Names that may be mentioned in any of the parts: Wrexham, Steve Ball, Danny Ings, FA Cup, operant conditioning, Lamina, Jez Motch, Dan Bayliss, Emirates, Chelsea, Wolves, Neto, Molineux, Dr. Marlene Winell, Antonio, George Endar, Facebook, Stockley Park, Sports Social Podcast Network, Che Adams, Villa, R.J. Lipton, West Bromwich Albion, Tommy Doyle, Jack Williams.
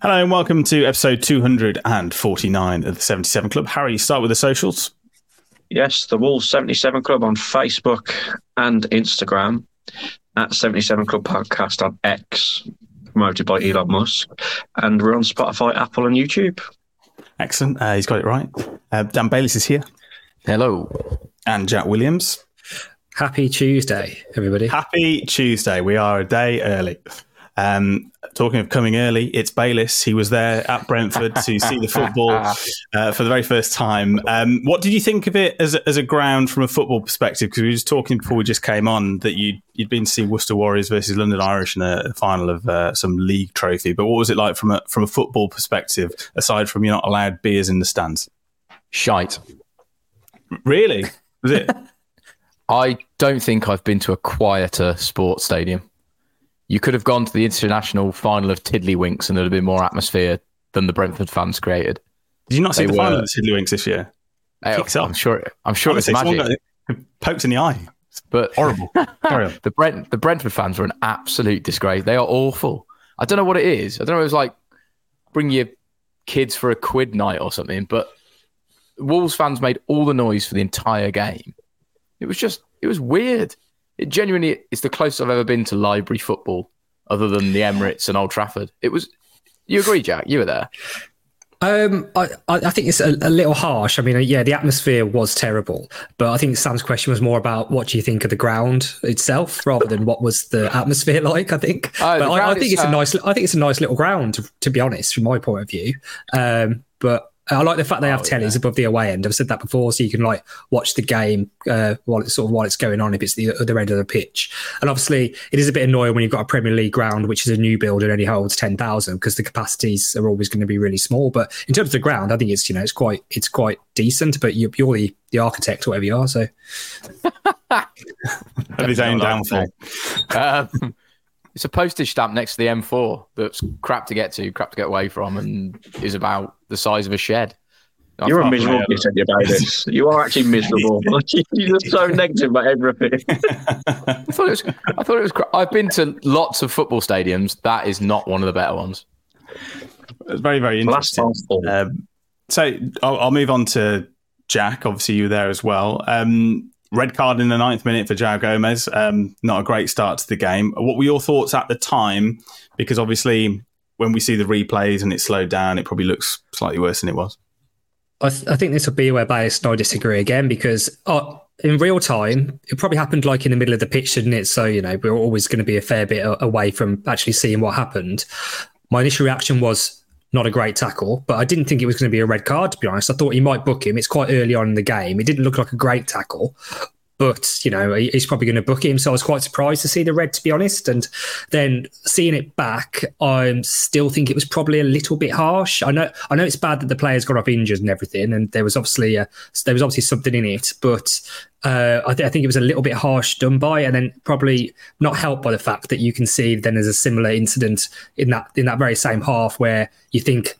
Hello and welcome to episode 249 of the 77 Club. Harry, start with the socials. Yes, the Wolves 77 Club on Facebook and Instagram, at 77 Club Podcast on X, promoted by Elon Musk, and we're on Spotify, Apple and YouTube. Excellent. He's got it right. Dan Bayliss is here. Hello. And Jack Williams. Happy Tuesday, everybody. Happy Tuesday. We are a day early. Talking of coming early, it's Bayliss. He was there at Brentford to see the football for the very first time. What did you think of it as a ground from a football perspective? Because we were just talking before we just came on that you'd been to see Worcester Warriors versus London Irish in a final of some league trophy. But what was it like from a football perspective, aside from you're not allowed beers in the stands? Shite. Really? Was it? I don't think I've been to a quieter sports stadium. You could have gone to the international final of Tiddlywinks and there'd have been more atmosphere than the Brentford fans created. Did you not see the final of Tiddlywinks this year? I'm sure it's magic. Poked in the eye. But horrible. The Brentford fans were an absolute disgrace. They are awful. I don't know what it is. I don't know if it was like bring your kids for a quid night or something, but Wolves fans made all the noise for the entire game. It was weird. It genuinely is the closest I've ever been to library football, other than the Emirates and Old Trafford. It was. You agree, Jack? You were there. I think it's a little harsh. I mean, yeah, the atmosphere was terrible, but I think Sam's question was more about what do you think of the ground itself, rather than what was the atmosphere like. I think. I think it's a nice little ground, to be honest, from my point of view. But I like the fact they have tellies above the away end. I've said that before, so you can like watch the game while it's going on if it's the other end of the pitch. And obviously, it is a bit annoying when you've got a Premier League ground which is a new build and only holds 10,000 because the capacities are always going to be really small. But in terms of the ground, I think it's quite decent. But you're the architect or whatever you are, so of his own downfall. It's a postage stamp next to the M4 that's crap to get away from and is about the size of a shed. You're a miserable bitch about this. You are actually miserable. You're just so negative about everything. I thought it was crap. I've been to lots of football stadiums. That is not one of the better ones. It's very, very interesting. So I'll move on to Jack. Obviously, you were there as well. Red card in the 9th minute for João Gomes. Not a great start to the game. What were your thoughts at the time? Because obviously when we see the replays and it's slowed down, it probably looks slightly worse than it was. I think this will be where Bayliss and I disagree again, because in real time, it probably happened like in the middle of the pitch, didn't it? So, you know, we're always going to be a fair bit away from actually seeing what happened. My initial reaction was not a great tackle, but I didn't think it was going to be a red card, to be honest. I thought he might book him. It's quite early on in the game. It didn't look like a great tackle, but, you know, he's probably going to book him. So I was quite surprised to see the red, to be honest. And then seeing it back, I still think it was probably a little bit harsh. I know it's bad that the players got off injured and everything, and there was obviously something in it, but I think it was a little bit harsh done by, and then probably not helped by the fact that you can see then there's a similar incident in that very same half where you think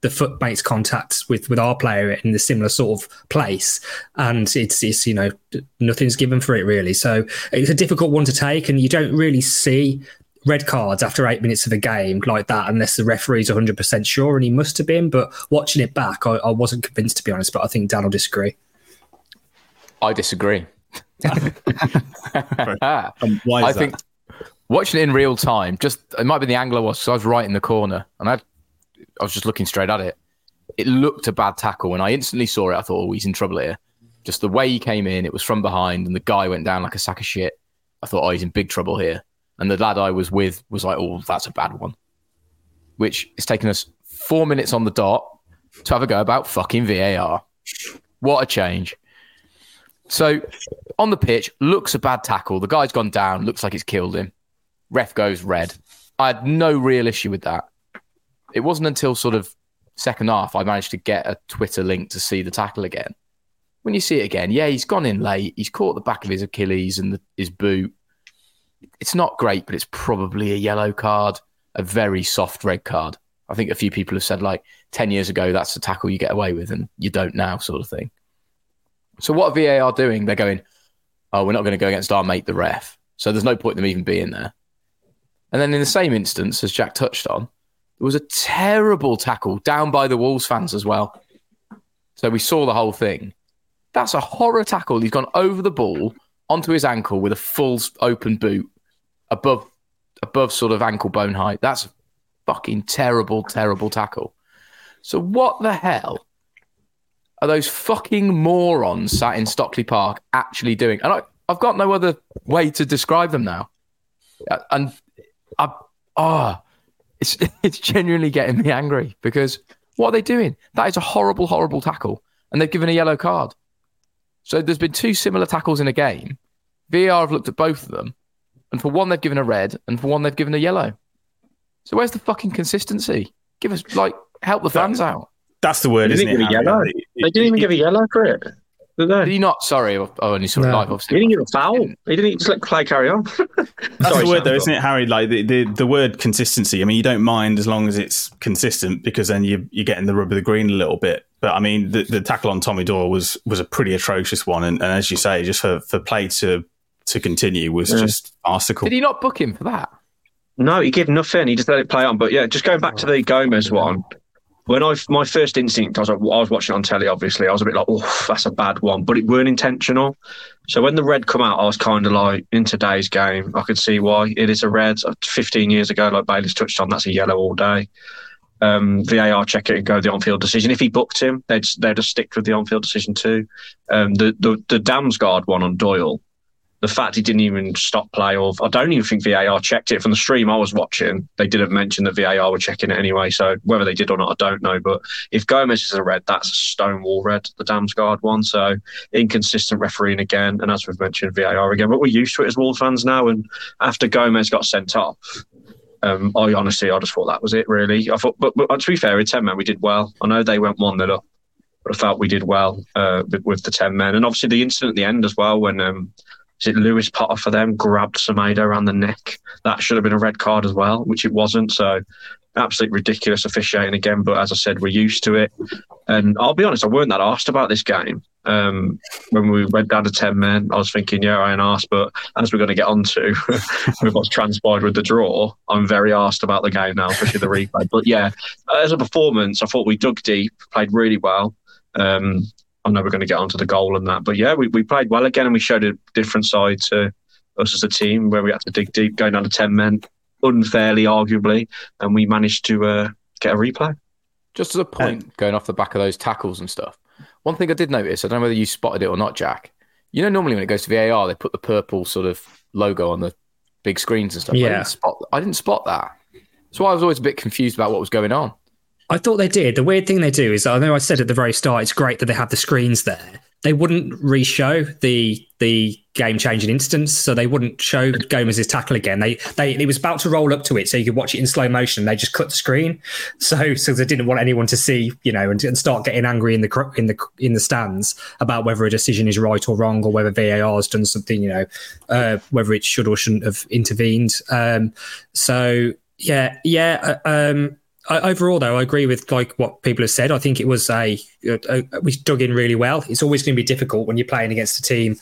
the foot makes contact with our player in a similar sort of place, and it's you know, nothing's given for it really. So it's a difficult one to take, and you don't really see red cards after 8 minutes of a game like that unless the referee's 100% sure, and he must have been. But watching it back, I wasn't convinced, to be honest, but I think Dan will disagree. I disagree. Why is I think that? Watching it in real time, just it might be the angle I was, because I was right in the corner and I was just looking straight at it. It looked a bad tackle, and I instantly saw it. I thought, oh, he's in trouble here. Just the way he came in, it was from behind, and the guy went down like a sack of shit. I thought, oh, he's in big trouble here. And the lad I was with was like, oh, that's a bad one. Which it's taken us 4 minutes on the dot to have a go about fucking VAR. What a change. So on the pitch, looks a bad tackle. The guy's gone down, looks like it's killed him. Ref goes red. I had no real issue with that. It wasn't until sort of second half I managed to get a Twitter link to see the tackle again. When you see it again, yeah, he's gone in late. He's caught the back of his Achilles and his boot. It's not great, but it's probably a yellow card, a very soft red card. I think a few people have said, like, 10 years ago, that's the tackle you get away with and you don't now sort of thing. So what are VAR doing? They're going, oh, we're not going to go against our mate, the ref. So there's no point in them even being there. And then in the same instance, as Jack touched on, it was a terrible tackle down by the Wolves fans as well. So we saw the whole thing. That's a horror tackle. He's gone over the ball onto his ankle with a full open boot above sort of ankle bone height. That's a fucking terrible, terrible tackle. So what the hell are those fucking morons sat in Stockley Park actually doing? And I've got no other way to describe them now. And It's genuinely getting me angry, because what are they doing? That is a horrible, horrible tackle, and they've given a yellow card. So there's been two similar tackles in a game. VAR have looked at both of them, and for one they've given a red, and for one they've given a yellow. So where's the fucking consistency? Give us, like, help the fans out. That's the word, isn't it? They didn't even give a yellow for it, did they? Did he not? Sorry, I only saw it live, obviously. He didn't get a foul. He didn't just let play carry on. That's the word, though, isn't it, Harry? Like the word consistency. I mean, you don't mind as long as it's consistent, because then you're getting the rub of the green a little bit. But I mean, the tackle on Tommy Doyle was a pretty atrocious one, and as you say, just for play to continue was just farcical. Did he not book him for that? No, he gave nothing. He just let it play on. But yeah, just going back to the Gomez one. When my first instinct, I was watching on telly, obviously, I was a bit like, oh, that's a bad one, but it weren't intentional. So when the red come out, I was kind of like, in today's game, I could see why it is a red. 15 years ago, like Bayliss touched on, that's a yellow all day. VAR check it and go the on-field decision. If he booked him, they'd have sticked with the on-field decision too. The Damsgaard one on Doyle, the fact he didn't even stop play, or I don't even think VAR checked it. From the stream I was watching, they didn't mention that VAR were checking it anyway, so whether they did or not, I don't know. But if Gomez is a red, that's a stonewall red, the Damsgaard one. So inconsistent refereeing again, and as we've mentioned, VAR again. But we're used to it as Wolves fans now, and after Gomez got sent off, I just thought that was it, really. I thought, but to be fair, in 10 men, we did well. I know they went 1-0 up, but I felt we did well with the 10 men. And obviously the incident at the end as well, when... is it Lewis Potter for them? Grabbed Semedo around the neck. That should have been a red card as well, which it wasn't. So, absolutely ridiculous officiating again. But as I said, we're used to it. And I'll be honest, I weren't that arsed about this game. When we went down to 10 men, I was thinking, yeah, I ain't arsed. But as we're going to get on to with what's transpired with the draw, I'm very arsed about the game now, especially the replay. But yeah, as a performance, I thought we dug deep, played really well. I know we're going to get onto the goal and that, but yeah, we played well again, and we showed a different side to us as a team, where we had to dig deep, going down to 10 men, unfairly, arguably, and we managed to get a replay. Just as a point, going off the back of those tackles and stuff, one thing I did notice, I don't know whether you spotted it or not, Jack, you know, normally when it goes to VAR, they put the purple sort of logo on the big screens and stuff. Yeah. I didn't spot that. So I was always a bit confused about what was going on. I thought they did. The weird thing they do is, I know I said at the very start, it's great that they have the screens there. They wouldn't re-show the game-changing instance, so they wouldn't show Gomez's tackle again. It was about to roll up to it, so you could watch it in slow motion. They just cut the screen, so they didn't want anyone to see, you know, and start getting angry in the stands about whether a decision is right or wrong, or whether VAR has done something, you know, whether it should or shouldn't have intervened. Overall, though, I agree with like what people have said. I think it was we dug in really well. It's always going to be difficult when you're playing against a team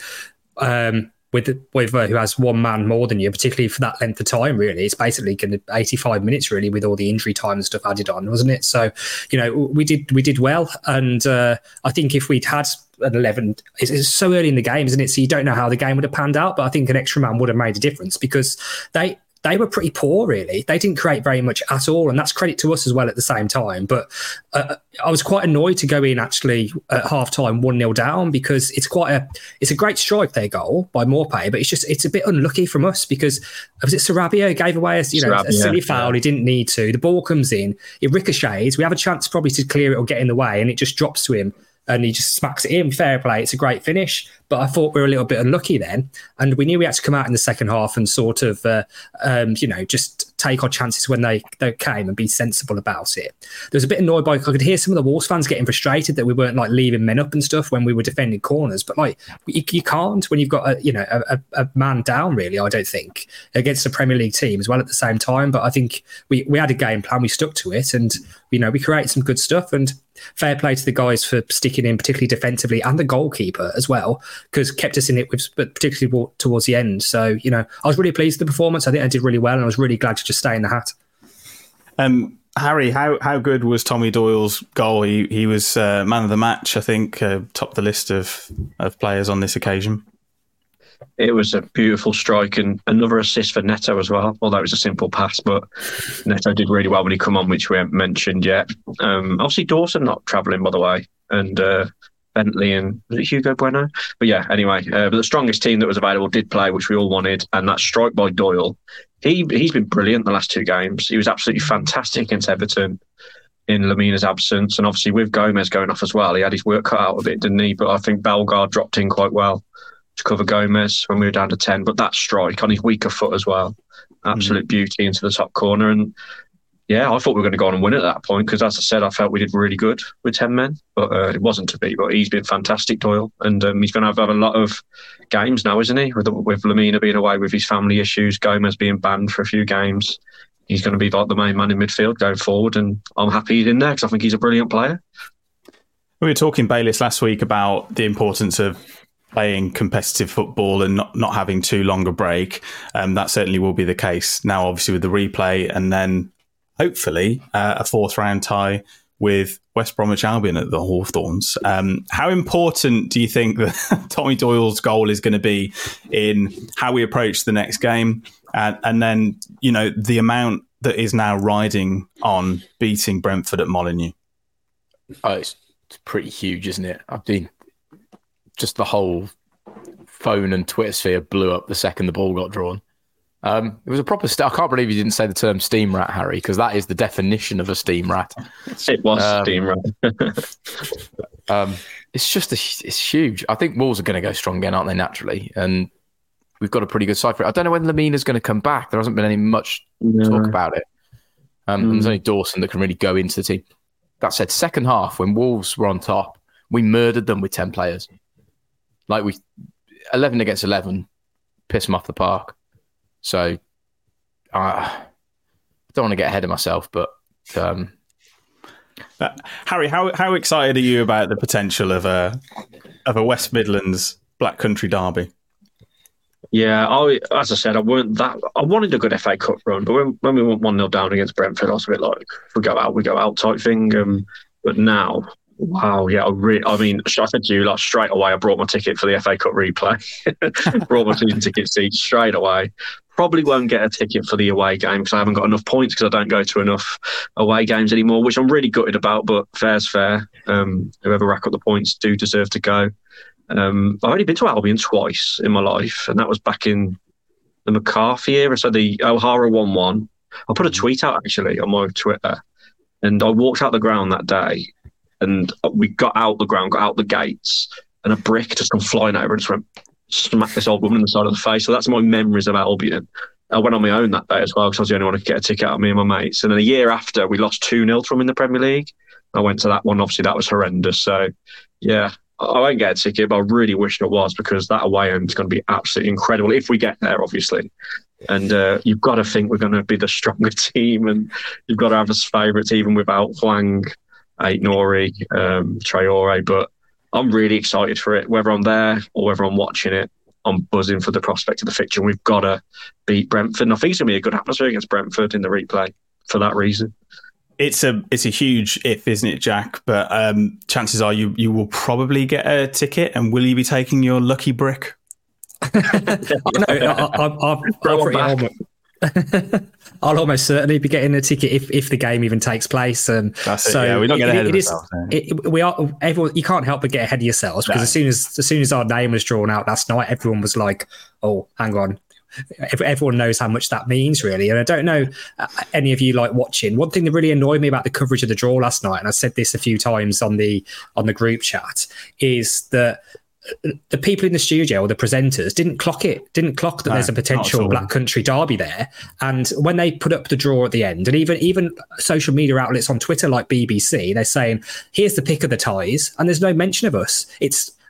who has one man more than you, particularly for that length of time. Really, it's basically going to 85 minutes really, with all the injury time and stuff added on, wasn't it? So, you know, we did well, and I think if we'd had an 11, it's so early in the game, isn't it? So you don't know how the game would have panned out, but I think an extra man would have made a difference because they were pretty poor, really. They didn't create very much at all, and that's credit to us as well at the same time. But I was quite annoyed to go in, actually, at half-time 1-0 down because it's a great strike, their goal, by Morpay, but it's a bit unlucky from us because, was it Sarabia gave away a silly foul? Yeah. He didn't need to. The ball comes in, it ricochets. We have a chance probably to clear it or get in the way, and it just drops to him. And he just smacks it in. Fair play. It's a great finish. But I thought we were a little bit unlucky then. And we knew we had to come out in the second half and sort of, just take our chances when they came and be sensible about it. There was a bit annoyed by, I could hear some of the Wolves fans getting frustrated that we weren't like leaving men up and stuff when we were defending corners. But like you can't when you've got a man down, really, I don't think, against a Premier League team as well at the same time. But I think we had a game plan. We stuck to it and, you know, we created some good stuff and fair play to the guys for sticking in, particularly defensively, and the goalkeeper as well, because kept us in it, but particularly towards the end. So, you know, I was really pleased with the performance. I think I did really well, and I was really glad to just stay in the hat. Harry, how good was Tommy Doyle's goal? He was man of the match, I think, topped the list of players on this occasion. It was a beautiful strike and another assist for Neto as well, although it was a simple pass, but Neto did really well when he come on, which we haven't mentioned yet. Obviously, Dawson not travelling, by the way, and Bentley and was it Hugo Bueno? But yeah, anyway, but the strongest team that was available did play, which we all wanted, and that strike by Doyle. He's been brilliant the last two games. He was absolutely fantastic against Everton in Lamina's absence, and obviously with Gomez going off as well, he had his work cut out of it, didn't he? But I think Bellegarde dropped in quite well to cover Gomez when we were down to 10, but that strike on his weaker foot as well, absolute beauty into the top corner. And yeah, I thought we were going to go on and win at that point because, as I said, I felt we did really good with 10 men, but it wasn't to be. But he's been fantastic, Doyle, and he's going to have a lot of games now, isn't he? With Lamina being away with his family issues, Gomez being banned for a few games, he's going to be like the main man in midfield going forward, and I'm happy he's in there because I think he's a brilliant player. We were talking, Bayliss, last week about the importance of playing competitive football and not having too long a break. That certainly will be the case now, obviously, with the replay and then hopefully a fourth round tie with West Bromwich Albion at the Hawthorns. How important do you think that Tommy Doyle's goal is going to be in how we approach the next game? And then, you know, the amount that is now riding on beating Brentford at Molineux. Oh, it's pretty huge, isn't it? I've been just the whole phone and Twitter sphere blew up the second the ball got drawn. It was a proper... I can't believe you didn't say the term steam rat, Harry, because that is the definition of a steam rat. It was steam rat. It's huge. I think Wolves are going to go strong again, aren't they, naturally? And we've got a pretty good side for it. I don't know when Lamina's going to come back. There hasn't been any much talk about it. And there's only Dawson that can really go into the team. That said, second half, when Wolves were on top, we murdered them with 10 players. Like, 11 against 11, piss them off the park. So I don't want to get ahead of myself, but... Harry, how excited are you about the potential of a West Midlands Black Country derby? Yeah, as I said, I wanted a good FA Cup run, but when we went 1-0 down against Brentford, I was a bit like, we go out type thing. But now... Wow, yeah. I said to you like straight away, I brought my ticket for the FA Cup replay. Brought my season ticket seat straight away. Probably won't get a ticket for the away game because I haven't got enough points because I don't go to enough away games anymore, which I'm really gutted about, but fair's fair. Whoever rack up the points do deserve to go. I've only been to Albion twice in my life, and that was back in the McCarthy era, so the O'Hara 1-1. I put a tweet out, actually, on my Twitter, and I walked out the ground that day, and we got out the ground, got out the gates, and a brick just come flying over and just went... smack this old woman in the side of the face. So that's my memories of Albion. I went on my own that day as well because I was the only one who could get a ticket out of me and my mates. And then a year after, we lost 2-0 to them in the Premier League. I went to that one. Obviously, that was horrendous. So, yeah, I won't get a ticket, but I really wish it was because that away end is going to be absolutely incredible if we get there, obviously. And you've got to think we're going to be the stronger team, and you've got to have us favourites even without Hwang, Ait Nouri, Traore, but I'm really excited for it. Whether I'm there or whether I'm watching it, I'm buzzing for the prospect of the fixture. We've got to beat Brentford. And I think it's going to be a good atmosphere against Brentford in the replay for that reason. It's a huge if, isn't it, Jack? But chances are you will probably get a ticket. And will you be taking your lucky brick? I'll almost certainly be getting a ticket if the game even takes place, and that's so yeah, we're not getting ahead of ourselves. We are. Everyone, you can't help but get ahead of yourselves because as soon as our name was drawn out last night, everyone was like, "Oh, hang on." Everyone knows how much that means, really. And I don't know any of you like watching. One thing that really annoyed me about the coverage of the draw last night, and I said this a few times on the group chat, is that the people in the studio or the presenters didn't clock that there's a potential Black Country derby there. And when they put up the draw at the end, and even social media outlets on Twitter like BBC, they're saying, here's the pick of the ties, and there's no mention of us.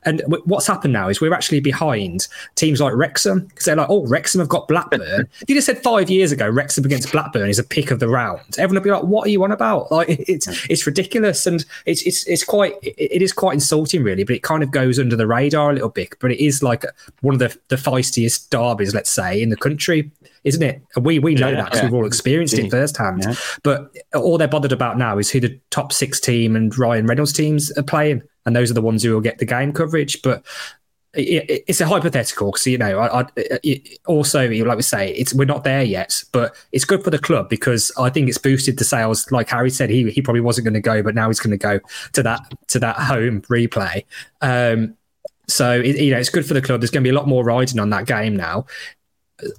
And what's happened now is we're actually behind teams like Wrexham because they're like, oh, Wrexham have got Blackburn. You just said 5 years ago, Wrexham against Blackburn is a pick of the round. Everyone will be like, what are you on about? Like it's ridiculous, and it is quite insulting, really. But it kind of goes under the radar a little bit. But it is like one of the feistiest derbies, let's say, in the country, isn't it? We know that because we've all experienced it firsthand. Yeah. But all they're bothered about now is who the top six team and Ryan Reynolds teams are playing. And those are the ones who will get the game coverage. But it's a hypothetical because, you know, also, like we say, we're not there yet. But it's good for the club because I think it's boosted the sales. Like Harry said, he probably wasn't going to go, but now he's going to go to that home replay. So it's good for the club. There's going to be a lot more riding on that game now.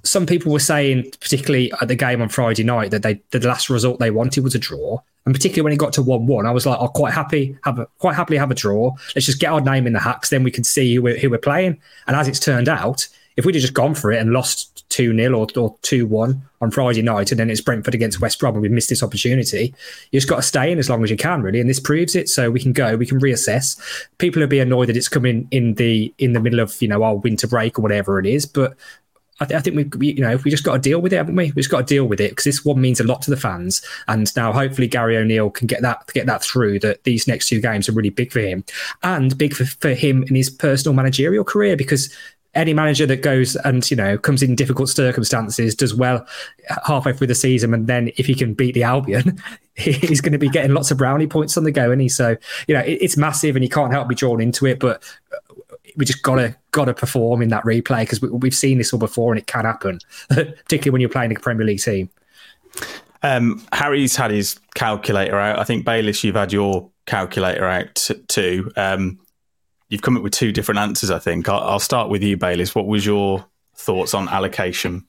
Some people were saying, particularly at the game on Friday night, that the last result they wanted was a draw. And particularly when it got to 1-1, I was like, I'll quite happily have a draw. Let's just get our name in the hat, then we can see who we're playing. And as it's turned out, if we'd have just gone for it and lost 2-0 or 2-1 on Friday night, and then it's Brentford against West Brom and we missed this opportunity, you just got to stay in as long as you can, really. And this proves it. So we can reassess. People will be annoyed that it's coming in the middle of, you know, our winter break or whatever it is, but I think we just got to deal with it, haven't we? We've just got to deal with it because this one means a lot to the fans. And now hopefully Gary O'Neill can get that through, that these next two games are really big for him and big for him in his personal managerial career, because any manager that goes and, you know, comes in difficult circumstances, does well halfway through the season, and then if he can beat the Albion, he's going to be getting lots of brownie points on the go, isn't he? So, you know, it's massive and he can't help be drawn into it, but we just gotta perform in that replay because we've seen this all before and it can happen, particularly when you're playing a Premier League team. Harry's had his calculator out. I think, Bayliss, you've had your calculator out too. You've come up with two different answers, I think. I'll start with you, Bayliss. What was your thoughts on allocation?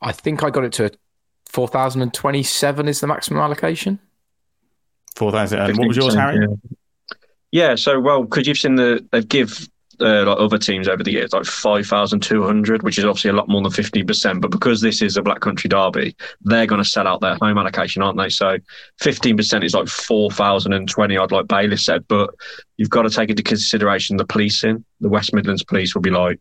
I think I got it to 4,027 is the maximum allocation. 4,000. What was yours, Harry? Yeah. So, well, because you've seen they've give... like other teams over the years, like 5,200, which is obviously a lot more than 15%. But because this is a Black Country derby, they're going to sell out their home allocation, aren't they? So 15% is like 4,020, I'd like Bayliss said. But you've got to take into consideration the policing. The West Midlands Police will be like,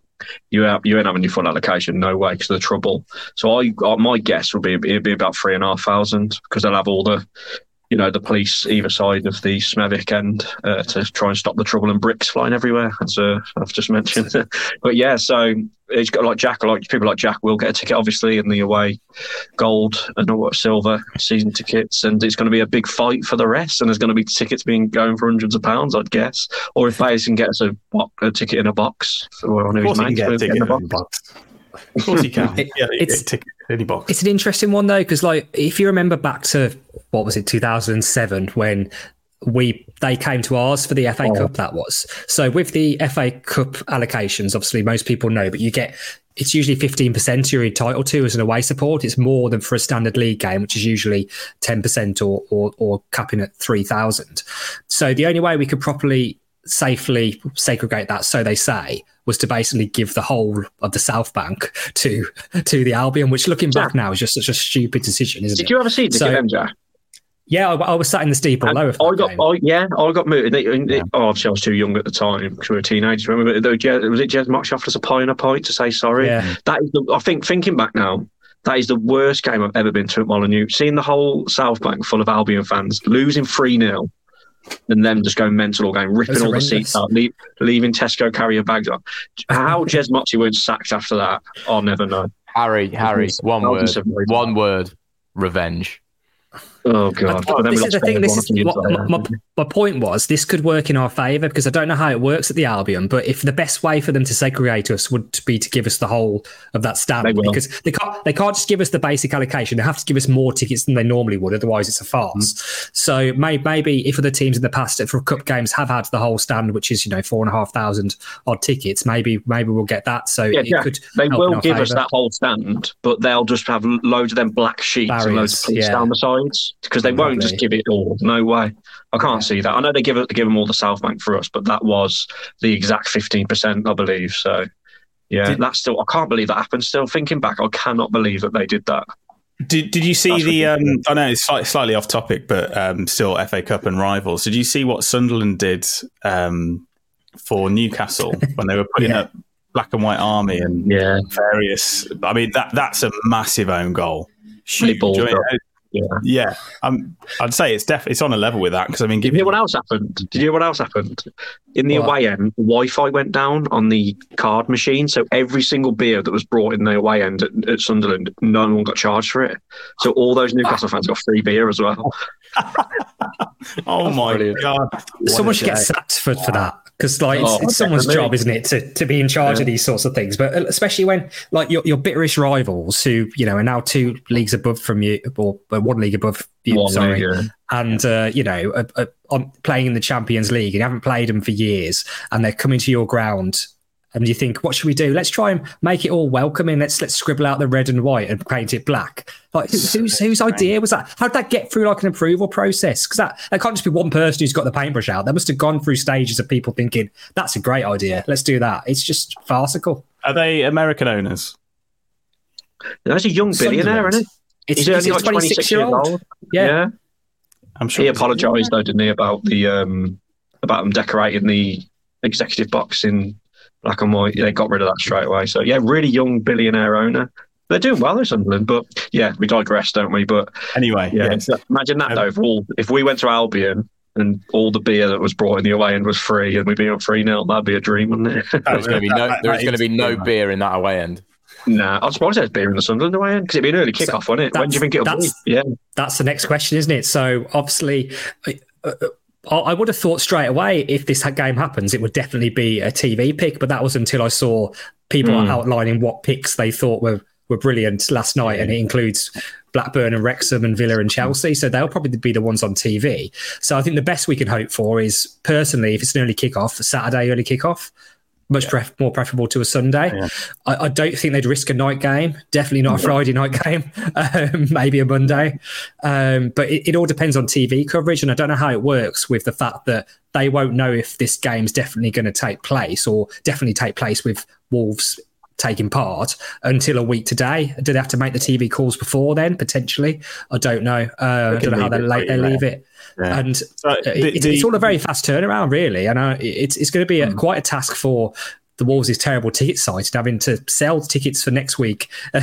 you ain't having your full allocation, no way, because of the trouble. So my guess would be it'd be about 3,500 because they'll have all the... you know, the police either side of the Smethwick end to try and stop the trouble and bricks flying everywhere, as I've just mentioned. But yeah, so it's got people like Jack will get a ticket, obviously, in the away gold and silver season tickets, and it's going to be a big fight for the rest. And there's going to be tickets going for hundreds of pounds, I'd guess. Or if Bayes can get us a ticket in a box, or one of his mates, Of course you can. Yeah, it's tick any box. It's an interesting one though, because like if you remember back to what was it, 2007, when they came to ours for the FA Cup. That was so with the FA Cup allocations. Obviously, most people know, but you get. It's usually 15% you're entitled to as an away support. It's more than for a standard league game, which is usually 10% or capping at 3,000. So the only way we could properly, safely segregate that, so they say, was to basically give the whole of the South Bank to the Albion, which looking back now is just such a stupid decision, isn't it? Did you ever see the game, Jack? Yeah, I was sat in the steeple low. I got moved. I was too young at the time because we were teenagers. Remember, was it Jez Motch offered us a pie and a pint to say sorry? Yeah. That is, I think, thinking back now, that is the worst game I've ever been to at Molineux. Seeing the whole South Bank full of Albion fans losing 3-0 and them just going mental all game, ripping all the seats out, leaving Tesco carrier bags on. How Jez Motch weren't sacked after that, I'll never know. Harry, one word, revenge. Oh God! This is the thing. My point was, this could work in our favour because I don't know how it works at the Albion, but if the best way for them to segregate us would be to give us the whole of that stand, because they can't just give us the basic allocation. They have to give us more tickets than they normally would. Otherwise, it's a farce. Mm. So maybe if other teams in the past for cup games have had the whole stand, which is 4,500 odd tickets, maybe we'll get that. So they will give us that whole stand, but they'll just have loads of them black sheets and loads of plates down the sides. Because they won't just give it all. No way. I can't see that. I know they give them all the South Bank for us, but that was the exact 15%, I believe. So, I can't believe that happened. Still thinking back, I cannot believe that they did that. Did you see I know it's slightly off topic, but still FA Cup and rivals. Did you see what Sunderland did for Newcastle when they were putting up Black and White Army and various... I mean, that's a massive own goal. Huge. I'd say it's on a level with that because I mean, did you hear what else happened? In the away end, Wi-Fi went down on the card machine, so every single beer that was brought in the away end at Sunderland, no one got charged for it. So all those Newcastle fans got free beer as well. Oh my god! Someone should get sacked for that. Because it's someone's job, isn't it, to be in charge of these sorts of things? But especially when like your bitterish rivals, who are now two leagues above from you, or one league above you, and playing in the Champions League, and you haven't played them for years, and they're coming to your ground. And you think, what should we do? Let's try and make it all welcoming. Let's scribble out the red and white and paint it black. Like, whose idea was that? How did that get through like an approval process? Because that can't just be one person who's got the paintbrush out. That must have gone through stages of people thinking, that's a great idea. Let's do that. It's just farcical. Are they American owners? There's a young billionaire, isn't it? He's only like 26-year-old. Yeah. I'm sure he apologised though, didn't he, about them decorating the executive box in Black and White. They got rid of that straight away. So, really young billionaire owner. They're doing well in Sunderland, but we digress, don't we? But anyway, imagine that though. If we went to Albion and all the beer that was brought in the away end was free and we'd be up 3-0, that'd be a dream, wouldn't it? There was going to be no beer in that away end. Nah, I'm surprised there's beer in the Sunderland away end because it'd be an early kickoff, wouldn't it? When do you think it'll be? Yeah. That's the next question, isn't it? So, obviously, I would have thought straight away if this game happens, it would definitely be a TV pick, but that was until I saw people outlining what picks they thought were brilliant last night, and it includes Blackburn and Wrexham and Villa and Chelsea, so they'll probably be the ones on TV. So I think the best we can hope for is, personally, if it's an early kickoff, Saturday early kickoff, more preferable to a Sunday. Yeah. I don't think they'd risk a night game. Definitely not a Friday night game. Maybe a Monday. But it all depends on TV coverage. And I don't know how it works with the fact that they won't know if this game's definitely going to take place or definitely take place with Wolves taking part until a week today. Do they have to make the TV calls before then, potentially? I don't know. I don't know how late they leave it. Yeah. And so it's all a very fast turnaround, really. And it's going to be quite a task for the Wolves' terrible ticket site and having to sell tickets for next week. A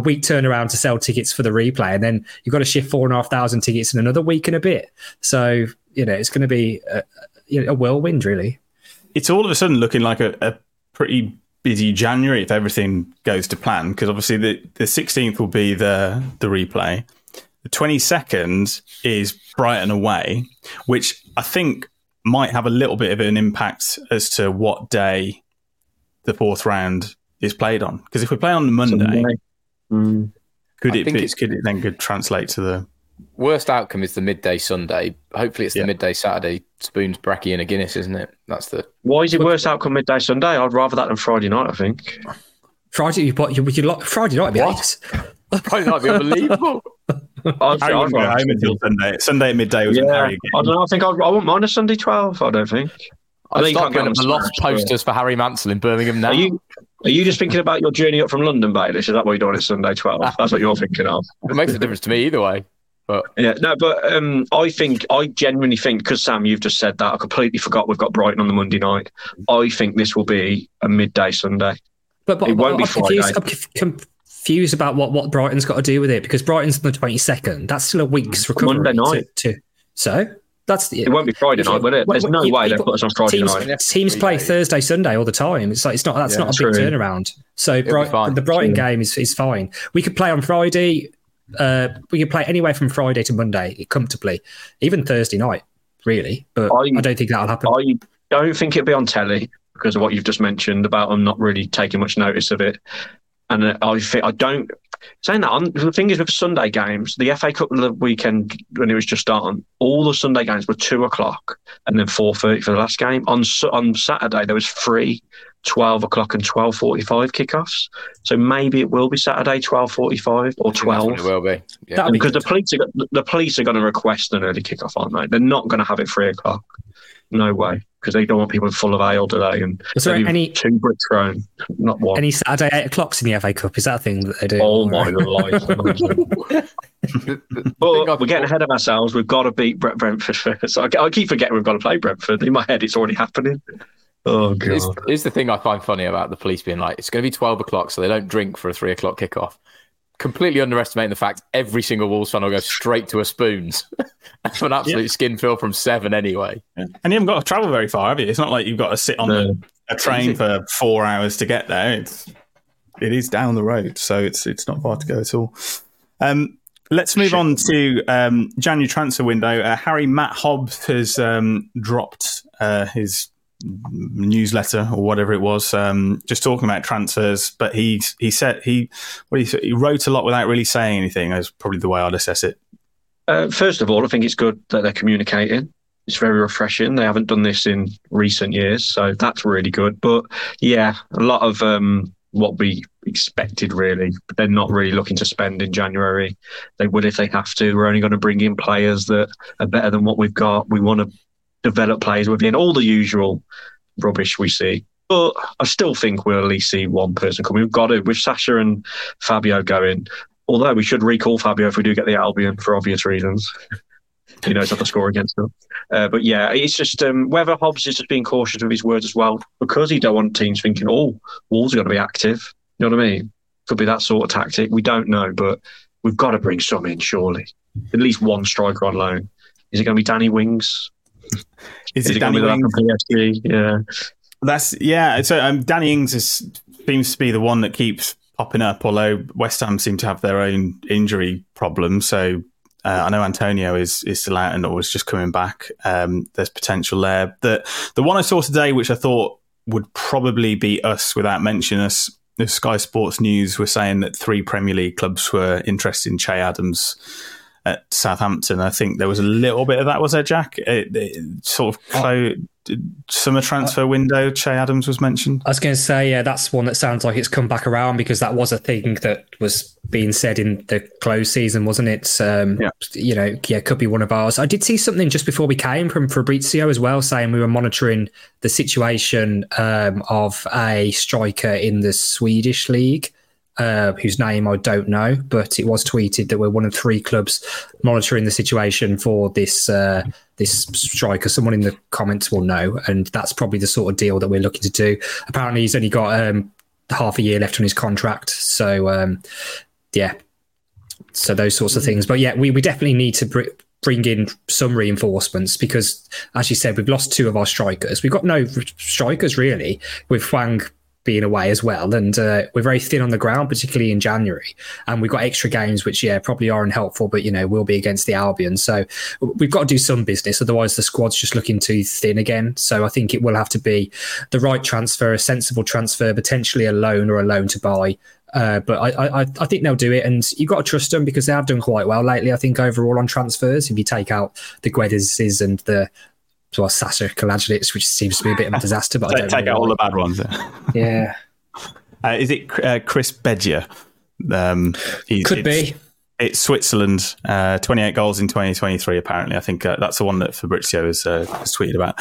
week turnaround to sell tickets for the replay. And then you've got to shift 4,500 tickets in another week and a bit. So, it's going to be a whirlwind, really. It's all of a sudden looking like a pretty busy January if everything goes to plan, because obviously the 16th will be the replay. The 22nd is Brighton away, which I think might have a little bit of an impact as to what day the fourth round it's played on? Because if we play on Monday, could it translate to the worst outcome is the midday Sunday. Hopefully, it's the midday Saturday. Spoons, Bracky, and a Guinness, isn't it? That's the. Why is it worst outcome midday Sunday? I'd rather that than Friday night. I think Friday night would be what? Friday night would be unbelievable. I wouldn't go home until Sunday. Sunday at midday was an Harry game. I don't know. I think I wouldn't mind a Sunday 12. I don't think. I start going up the loft posters for Harry Mansell in Birmingham now. Are you just thinking about your journey up from London, Bayless? Is that what you're doing at Sunday 12? That's what you're thinking of. It makes a difference to me either way. But I genuinely think, because Sam, you've just said that, I completely forgot we've got Brighton on the Monday night. I think this will be a midday Sunday. But it won't be Friday. I'm confused about what Brighton's got to do with it, because Brighton's on the 22nd. That's still a week's recovery. Monday night. So? It won't be Friday night, will it? There's no way they put us on Friday night. Teams play Thursday, Sunday all the time. It's not a big turnaround. So the Brighton game is fine. We could play on Friday. We could play anywhere from Friday to Monday comfortably, even Thursday night, really. But I don't think that'll happen. I don't think it'll be on telly because of what you've just mentioned about them not really taking much notice of it. And the thing is with Sunday games, the FA Cup of the weekend when it was just on, all the Sunday games were 2:00 and then 4:30 for the last game. On Saturday, there was 3, 12 o'clock and 12:45 kickoffs. So maybe it will be Saturday 12:45 or 12. It will be. Yeah. Because the police are going to request an early kickoff, aren't they? They're not going to have it 3:00. No way, because they don't want people full of ale today. And is there any two brick thrown? Not one. Any Saturday 8:00 in the FA Cup? Is that a thing that they do? Oh my life! But we're getting ahead of ourselves. We've got to beat Brentford first. I keep forgetting we've got to play Brentford. In my head, it's already happening. Oh god! It's the thing I find funny about the police being like, it's going to be 12:00, so they don't drink for a 3:00 kickoff. Completely underestimating the fact every single Wolves fan will go straight to a Spoons. That's an absolute skin feel from 7 anyway. Yeah. And you haven't got to travel very far, have you? It's not like you've got to sit on a train for 4 hours to get there. It is down the road, so it's not far to go at all. Let's move on to January transfer window. Matt Hobbs has dropped his newsletter or whatever it was, just talking about transfers. But he wrote a lot without really saying anything. That's probably the way I'd assess it. First of all, I think it's good that they're communicating. It's very refreshing. They haven't done this in recent years, so that's really good. But yeah, a lot of what we expected really. But they're not really looking to spend in January. They would if they have to. We're only going to bring in players that are better than what we've got. We want to develop players within all the usual rubbish we see. But I still think we'll at least see one person come. We've got it with Sasha and Fabio going. Although we should recall Fabio if we do get the Albion for obvious reasons. You know, it's not the score against them. But yeah, it's just whether Hobbs is just being cautious with his words as well, because he don't want teams thinking, Wolves are going to be active. You know what I mean? Could be that sort of tactic. We don't know, but we've got to bring some in, surely. At least one striker on loan. Is it going to be Danny Ings? Is it Danny Ings? PSG? Yeah, So Danny Ings seems to be the one that keeps popping up. Although West Ham seem to have their own injury problem, so I know Antonio is still out and always just coming back. There's potential there. The one I saw today, which I thought would probably be us without mentioning us, the Sky Sports News were saying that 3 Premier League clubs were interested in Che Adams at Southampton. I think there was a little bit of that, was there, Jack? Summer transfer window, Che Adams was mentioned. I was going to say, yeah, that's one that sounds like it's come back around, because that was a thing that was being said in the close season, wasn't it? Could be one of ours. I did see something just before we came from Fabrizio as well, saying we were monitoring the situation of a striker in the Swedish league, whose name I don't know, but it was tweeted that we're one of 3 clubs monitoring the situation for this striker. Someone in the comments will know, and that's probably the sort of deal that we're looking to do. Apparently, he's only got half a year left on his contract, so so those sorts of things. But yeah, we definitely need to bring in some reinforcements, because, as you said, we've lost 2 of our strikers. We've got no strikers really, with Hwang being away as well. And we're very thin on the ground, particularly in January. And we've got extra games, which, yeah, probably aren't helpful, but, you know, will be against the Albion. So we've got to do some business. Otherwise, the squad's just looking too thin again. So I think it will have to be the right transfer, a sensible transfer, potentially a loan or a loan to buy. But I think they'll do it, and you've got to trust them because they have done quite well lately, I think, overall on transfers. If you take out the Guedes and the Sasa Kalajdzic, which seems to be a bit of a disaster. But I don't really out all the bad ones. Yeah. Is it Chris Bedger? Could be. It's Switzerland, 28 goals in 2023, apparently. I think that's the one that Fabrizio has tweeted about.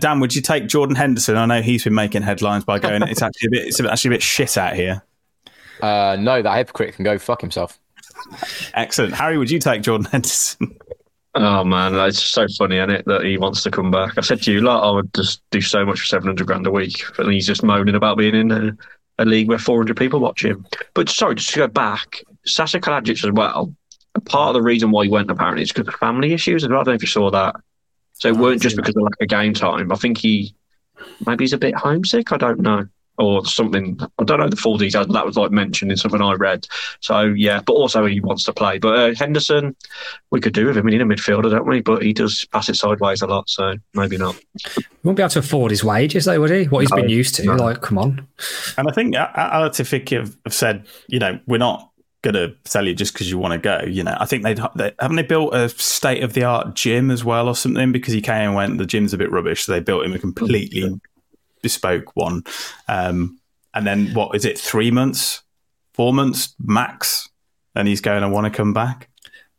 Dan, would you take Jordan Henderson? I know he's been making headlines by going, it's actually a bit shit out here. No, that hypocrite can go fuck himself. Excellent. Harry, would you take Jordan Henderson? Oh, man, it's so funny, isn't it, that he wants to come back. I said to you, I would just do so much for 700 grand a week. But he's just moaning about being in a league where 400 people watch him. But sorry, just to go back, Sasa Kalajdzic as well, part of the reason why he went, apparently, is because of family issues. I don't know if you saw that. So it weren't just because of lack of game time. I think maybe he's a bit homesick. I don't know. Or something, I don't know the full details, but that was mentioned in something I read. So, yeah, but also he wants to play. But Henderson, we could do with him. He's a midfielder, don't we? But he does pass it sideways a lot, so maybe not. He wouldn't be able to afford his wages, though, would he? What he's been used to. No. Like, come on. And I think Alatifik have said, you know, we're not going to sell you just because you want to go. You know, I think haven't they built a state-of-the-art gym as well or something? Because he came and went, the gym's a bit rubbish, so they built him a completely bespoke one, and then what is it, 4 months max, and he's going, I want to come back.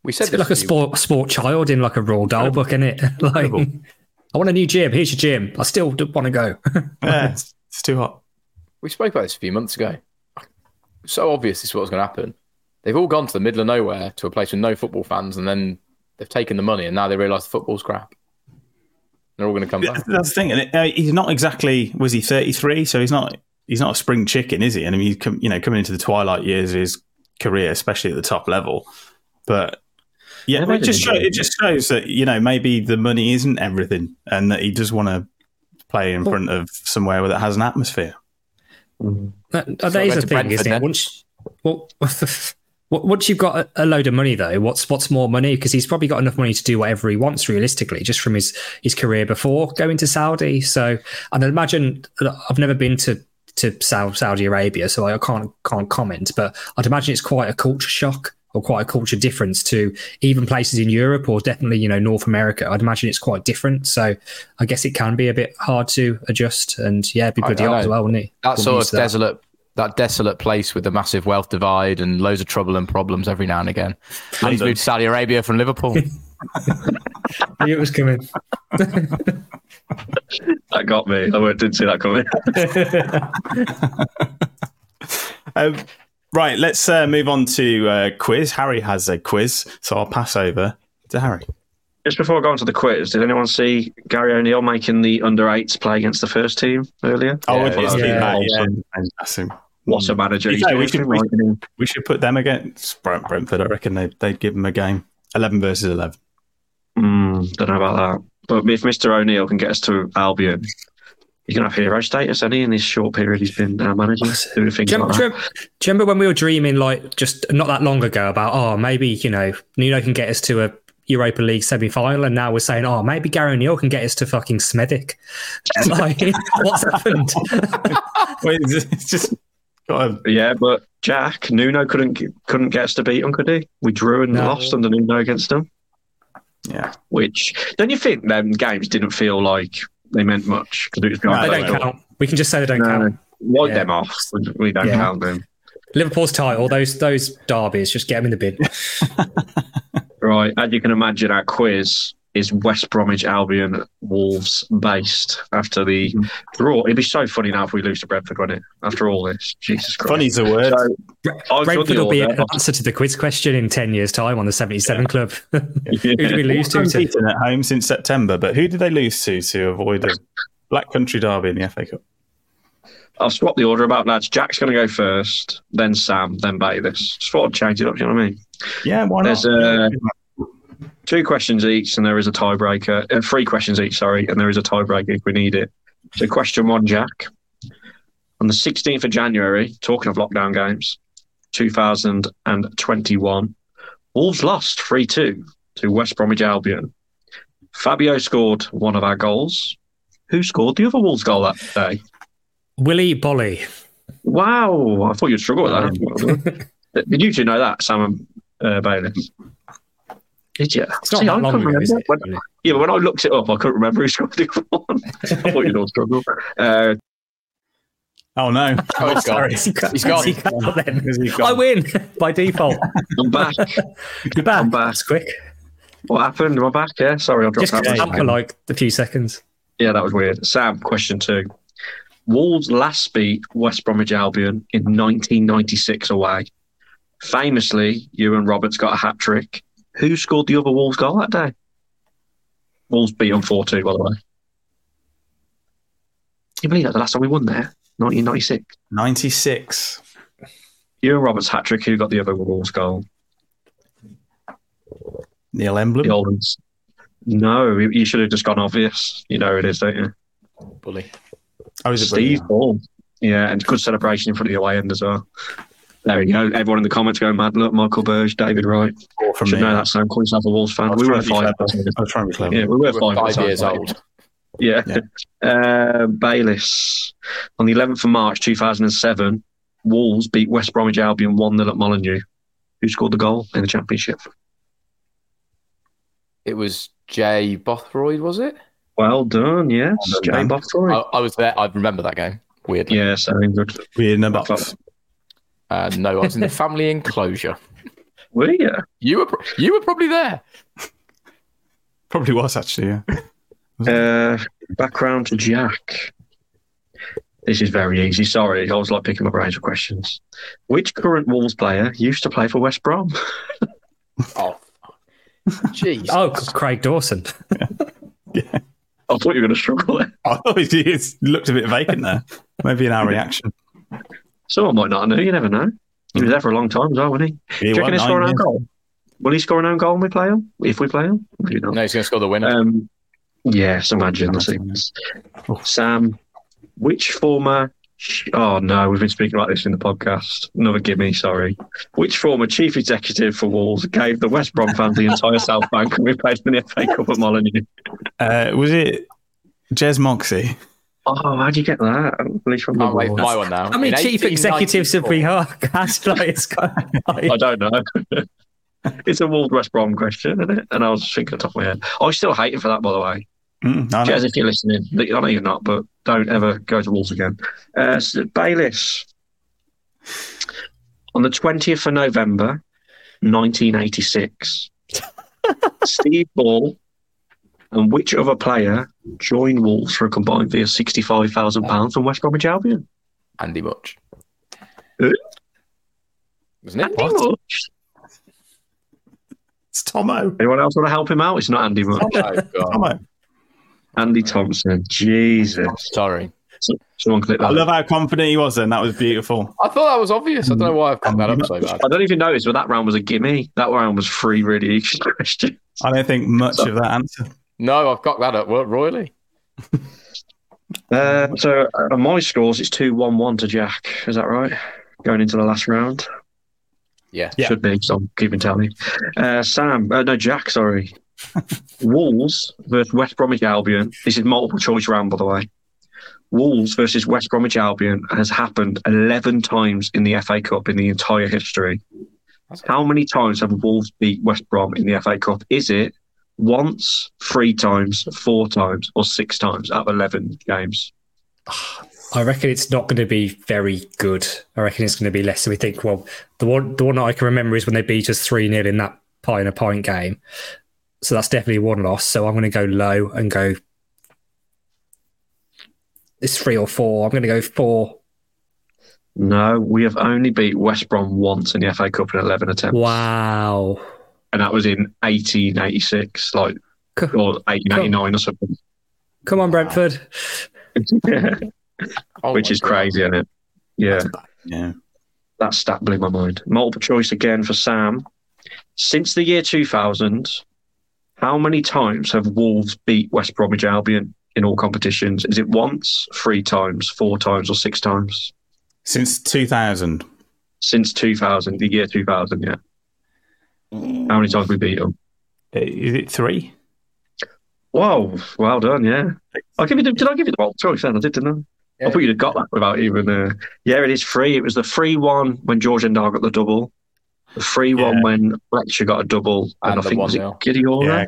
We said it's like a sport child in like a Roald Dahl book, isn't it? Like, I want a new gym, here's your gym, I still don't want to go. Yeah, it's too hot. We spoke about this a few months ago. So obvious this is what's going to happen. They've all gone to the middle of nowhere to a place with no football fans, and then they've taken the money and now they realise the football's crap. They're all going to come back. That's the thing. And he's not exactly, was he 33? So he's not a spring chicken, is he? And I mean, he's coming into the twilight years of his career, especially at the top level. But yeah, it just shows that, you know, maybe the money isn't everything and that he does want to play in front of somewhere where that has an atmosphere. That is a thing, isn't it? Once you've got a load of money, though, what's more money? Because he's probably got enough money to do whatever he wants, realistically, just from his career before going to Saudi. So, and I imagine, I've never been to Saudi Arabia, so I can't comment, but I'd imagine it's quite a culture shock or quite a culture difference to even places in Europe or definitely, you know, North America. I'd imagine it's quite different. So I guess it can be a bit hard to adjust, and yeah, it'd be pretty hard as well, wouldn't it? That sort of desolate. That desolate place with the massive wealth divide and loads of trouble and problems every now and again. And he's moved to Saudi Arabia from Liverpool. It was coming. That got me. I didn't see that coming. Right, let's move on to quiz. Harry has a quiz, so I'll pass over to Harry. Just before I go on to the quiz, did anyone see Gary O'Neill making the under-8s play against the first team earlier? Oh, yeah. What a manager. You know, we should put them against Brentford. I reckon they'd give them a game. 11 versus 11. Don't know about that. But if Mr. O'Neill can get us to Albion, he's going to have hero status, isn't he, in this short period he's been managing? Do you remember when we were dreaming, like, just not that long ago about, maybe, you know, Nuno can get us to a Europa League semi-final, and now we're saying, maybe Gary O'Neill can get us to fucking Smedic. Like, what's happened? Wait, it's just... Yeah, but Jack, Nuno couldn't get us to beat him, could he? We drew and lost under Nuno against them. Yeah. Which, don't you think them games didn't feel like they meant much? Because it was they don't count. We can just say they don't count. Wipe them off. We don't count them. Liverpool's title, those derbies, just get them in the bin. Right, as you can imagine, our quiz is West Bromwich Albion Wolves based after the draw. It'd be so funny now if we lose to Brentford, wouldn't it? After all this, Jesus Christ. Funny's the word. So, Brentford will be an answer to the quiz question in 10 years' time on the 77 Club. Yeah. Who did we lose to? Beaten at home since September, but who did they lose to avoid a Black Country derby in the FA Cup? I'll swap the order about, lads. Jack's going to go first, then Sam, then Bayless. Just thought I'd change it up, do you know what I mean? Yeah, why not? There's 2 questions each and there is a tiebreaker. 3 questions each, sorry, and there is a tiebreaker if we need it. So question 1, Jack. on the 16th of January, talking of lockdown games, 2021, Wolves lost 3-2 to West Bromwich Albion. Fabio scored one of our goals. Who scored the other Wolves goal that day? Willie Bolly. Wow, I thought you'd struggle with that. Did you two know that, Sam and Bailey? Did you? It's not that long ago, is it? When I looked it up, I couldn't remember who scored the other one. I thought you'd all struggle. Oh no! Oh, he's gone. He's gone. I win by default. I'm back. You're back. I'm back. That's quick. What happened? Am I back? Yeah. Sorry, I dropped out. Just for like a few seconds. Yeah, that was weird. Sam, question two. Wolves last beat West Bromwich Albion in 1996 away. Famously, you and Roberts got a hat trick. Who scored the other Wolves goal that day? Wolves beat on 4-2, by the way. Can you believe that? The last time we won there. 1996. 96. You and Robert's hat-trick, who got the other Wolves goal? Neil Emblem? The old ones. No, you should have just gone obvious. You know it is, don't you? Bully. Oh, is it Steve Ball? Yeah, and good celebration in front of the away end as well. There we go. Everyone in the comments going mad. Look, Michael Burge, David Wright. From should me, know that Sam. Call yourself a Wolves fan. We were 5 years old. I was trying to be clever. Yeah, we were five years old. Yeah. Bayliss. On the 11th of March 2007, Wolves beat West Bromwich Albion 1-0 at Molineux. Who scored the goal in the Championship? It was Jay Bothroyd, was it? Well done, yes. Jay Bothroyd. I was there. I remember that game. Weirdly. Yeah, sounding good. Weird number. No, I was in the family enclosure. Were you? You were probably there. Probably was, actually, yeah. Background to Jack. This is very easy. Sorry, I was like picking my brains for questions. Which current Wolves player used to play for West Brom? Oh, jeez. Oh, Craig Dawson. Yeah. I thought you were going to struggle there. I thought he looked a bit vacant there. Maybe in our reaction. Someone might not know. You never know. He was there for a long time as well, wasn't he? Do you reckon he'll score an own goal? Will he score an own goal when we play him? If we play him? No, he's going to score the winner. Yes, imagine the scenes. Sam, which former... Oh, no, we've been speaking about this in the podcast. Another gimme, sorry. Which former chief executive for Wolves gave the West Brom fans the entire South Bank and we played for the FA Cup at Molineux? Was it Jez Moxie? Oh, how'd you get that? Wait for my one now. How many chief executives have we had? I don't know. It's a Wolves West Brom question, isn't it? And I was thinking off the top of my head. I still hate him for that, by the way. Jez, if you're listening, I know you're not, but don't ever go to Wolves again. Bayliss. On the 20th of November, 1986, Steve Ball and which other player joined Wolves for a combined fee of £65,000 from West Bromwich Albion? Andy Much. Wasn't it? Andy Much? It's Tomo. Anyone else want to help him out? It's not Andy Much. Tomo. Andy Thompson. Jesus. Sorry. Someone click that. I love how confident he was then. That was beautiful. I thought that was obvious. I don't know why I've come that up so bad. I don't even notice, but that round was a gimme. That round was three really easy questions. I don't think much of that answer. No, I've got that up royally. So on my scores, it's 2-1-1 to Jack. Is that right? Going into the last round? Yeah. Should be, so I'm keeping tally. Jack, sorry. Wolves versus West Bromwich Albion. This is multiple choice round, by the way. Wolves versus West Bromwich Albion has happened 11 times in the FA Cup in the entire history. How many times have Wolves beat West Brom in the FA Cup? Is it once, 3 times, 4 times, or 6 times out of 11 games? I reckon it's not going to be very good. I reckon it's going to be less than we think. Well, the one that I can remember is when they beat us 3-0 in that pint-a-pint game. So that's definitely one loss. So I'm going to go low and go... It's 3 or 4. I'm going to go 4. No, we have only beat West Brom once in the FA Cup in 11 attempts. Wow. And that was in 1886, or 1899 or something. Come on, Brentford. Yeah. Oh, which is crazy, isn't it? Yeah. That stat blew my mind. Multiple choice again for Sam. Since the year 2000, how many times have Wolves beat West Bromwich Albion in all competitions? Is it once, 3 times, 4 times, or 6 times? Since 2000. Since 2000, the year 2000, yeah. How many times we beat them? Is it 3? Wow, well done, yeah. Did I give it the well, choice then? I did, didn't I? Yeah. I thought you'd have got that without even... yeah, it is 3. It was the 3-1 when George Endar got the double. The 3-1 when Fletcher got a double. And I think, was it Gideon? Yeah,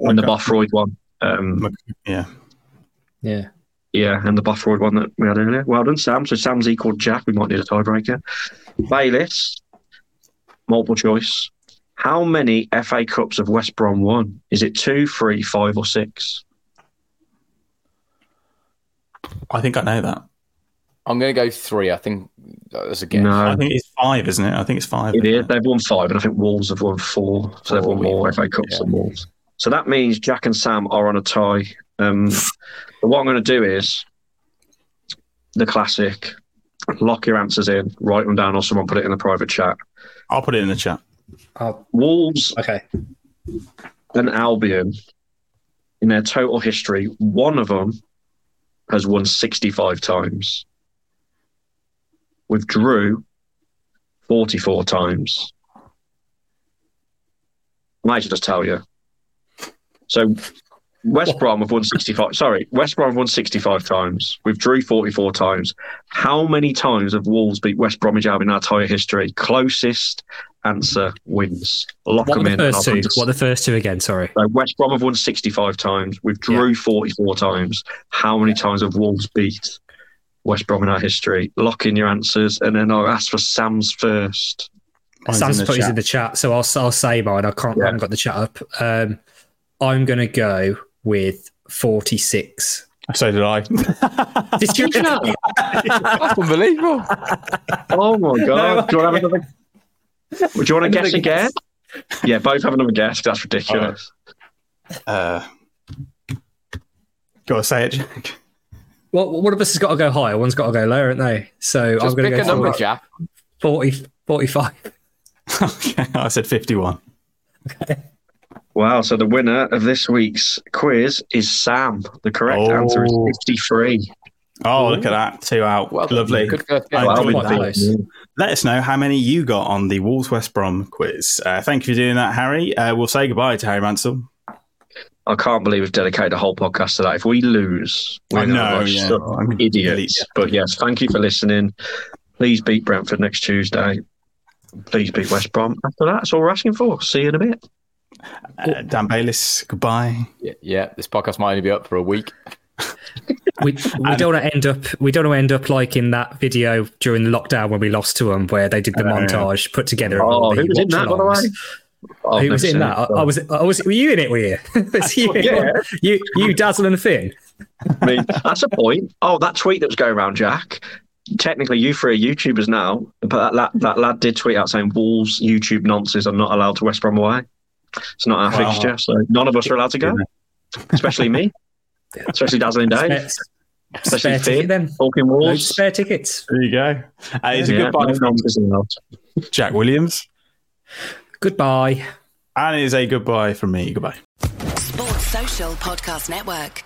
and the Bothroyd one. Yeah, and the Bothroyd one that we had earlier. Well done, Sam. So Sam's equaled Jack. We might need a tiebreaker. Bayless, multiple choice. How many FA Cups have West Brom won? Is it 2, 3, 5, or 6? I think I know that. I'm going to go 3. I think that's a guess. No. I think it's 5, isn't it? I think it's 5. It is. They've won 5, and I think Wolves have won 4. So they've won more FA Cups than Wolves. So that means Jack and Sam are on a tie. But what I'm going to do is the classic. Lock your answers in, write them down, or someone put it in the private chat. I'll put it in the chat. Wolves and Albion, in their total history, one of them has won 65 times. Withdrew 44 times. I might just tell you. So West Brom have won 65. Sorry, West Brom have won 65 times. Withdrew 44 times. How many times have Wolves beat West Bromwich Albion in our entire history? Closest answer wins. Lock them in. What the first two again? Sorry. So West Brom have won 65 times. Withdrew 44 times. How many times have Wolves beat West Brom in our history? Lock in your answers, and then I'll ask for Sam's first. Sam's put his in the chat, so I'll say mine. I haven't got the chat up. I'm going to go with 46. So did I. Did you know? That's unbelievable. Oh, my God. Do you want to have another... Would you want to guess again? Yeah, both have another guess. That's ridiculous. Right. Go on, say it, Jack. Well, one of us has got to go higher. One's got to go lower, haven't they? So just I'm going to go... Pick a number, Jack. 45. Okay, I said 51. Okay. Wow, so the winner of this week's quiz is Sam. The correct answer is 53. Oh, look at that. 2 out. Well, lovely. Let us know how many you got on the Wolves West Brom quiz. Thank you for doing that, Harry. We'll say goodbye to Harry Mansell. I can't believe we've dedicated a whole podcast to that. If we lose, we're idiots. Yeah. But yes, thank you for listening. Please beat Brentford next Tuesday. Please beat West Brom. After that, that's all we're asking for. See you in a bit. Dan Bayliss, goodbye. Yeah, this podcast might only be up for a week. We don't want to end up like in that video during the lockdown when we lost to them, where they did the montage put together. Oh, who was in that, by the way? Who was in that? I was. Were you in it? Were you? You Dazzle and Finn. I mean, that's a point. Oh, that tweet that was going around, Jack. Technically, you three are YouTubers now, but that lad did tweet out saying Wolves YouTube nonsense are not allowed to West Brom away. It's not our fixture, so none of us are allowed to go. Especially me. Especially Dazzling Dave. Especially Finn. Then. Talking Wolves. No spare tickets. There you go. It's a goodbye from Jack Williams. Goodbye. And it is a goodbye from me. Goodbye. Sports Social Podcast Network.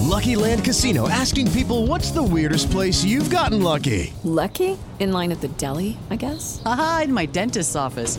Lucky Land Casino asking people, what's the weirdest place you've gotten lucky? Lucky? In line at the deli, I guess? Aha, in my dentist's office.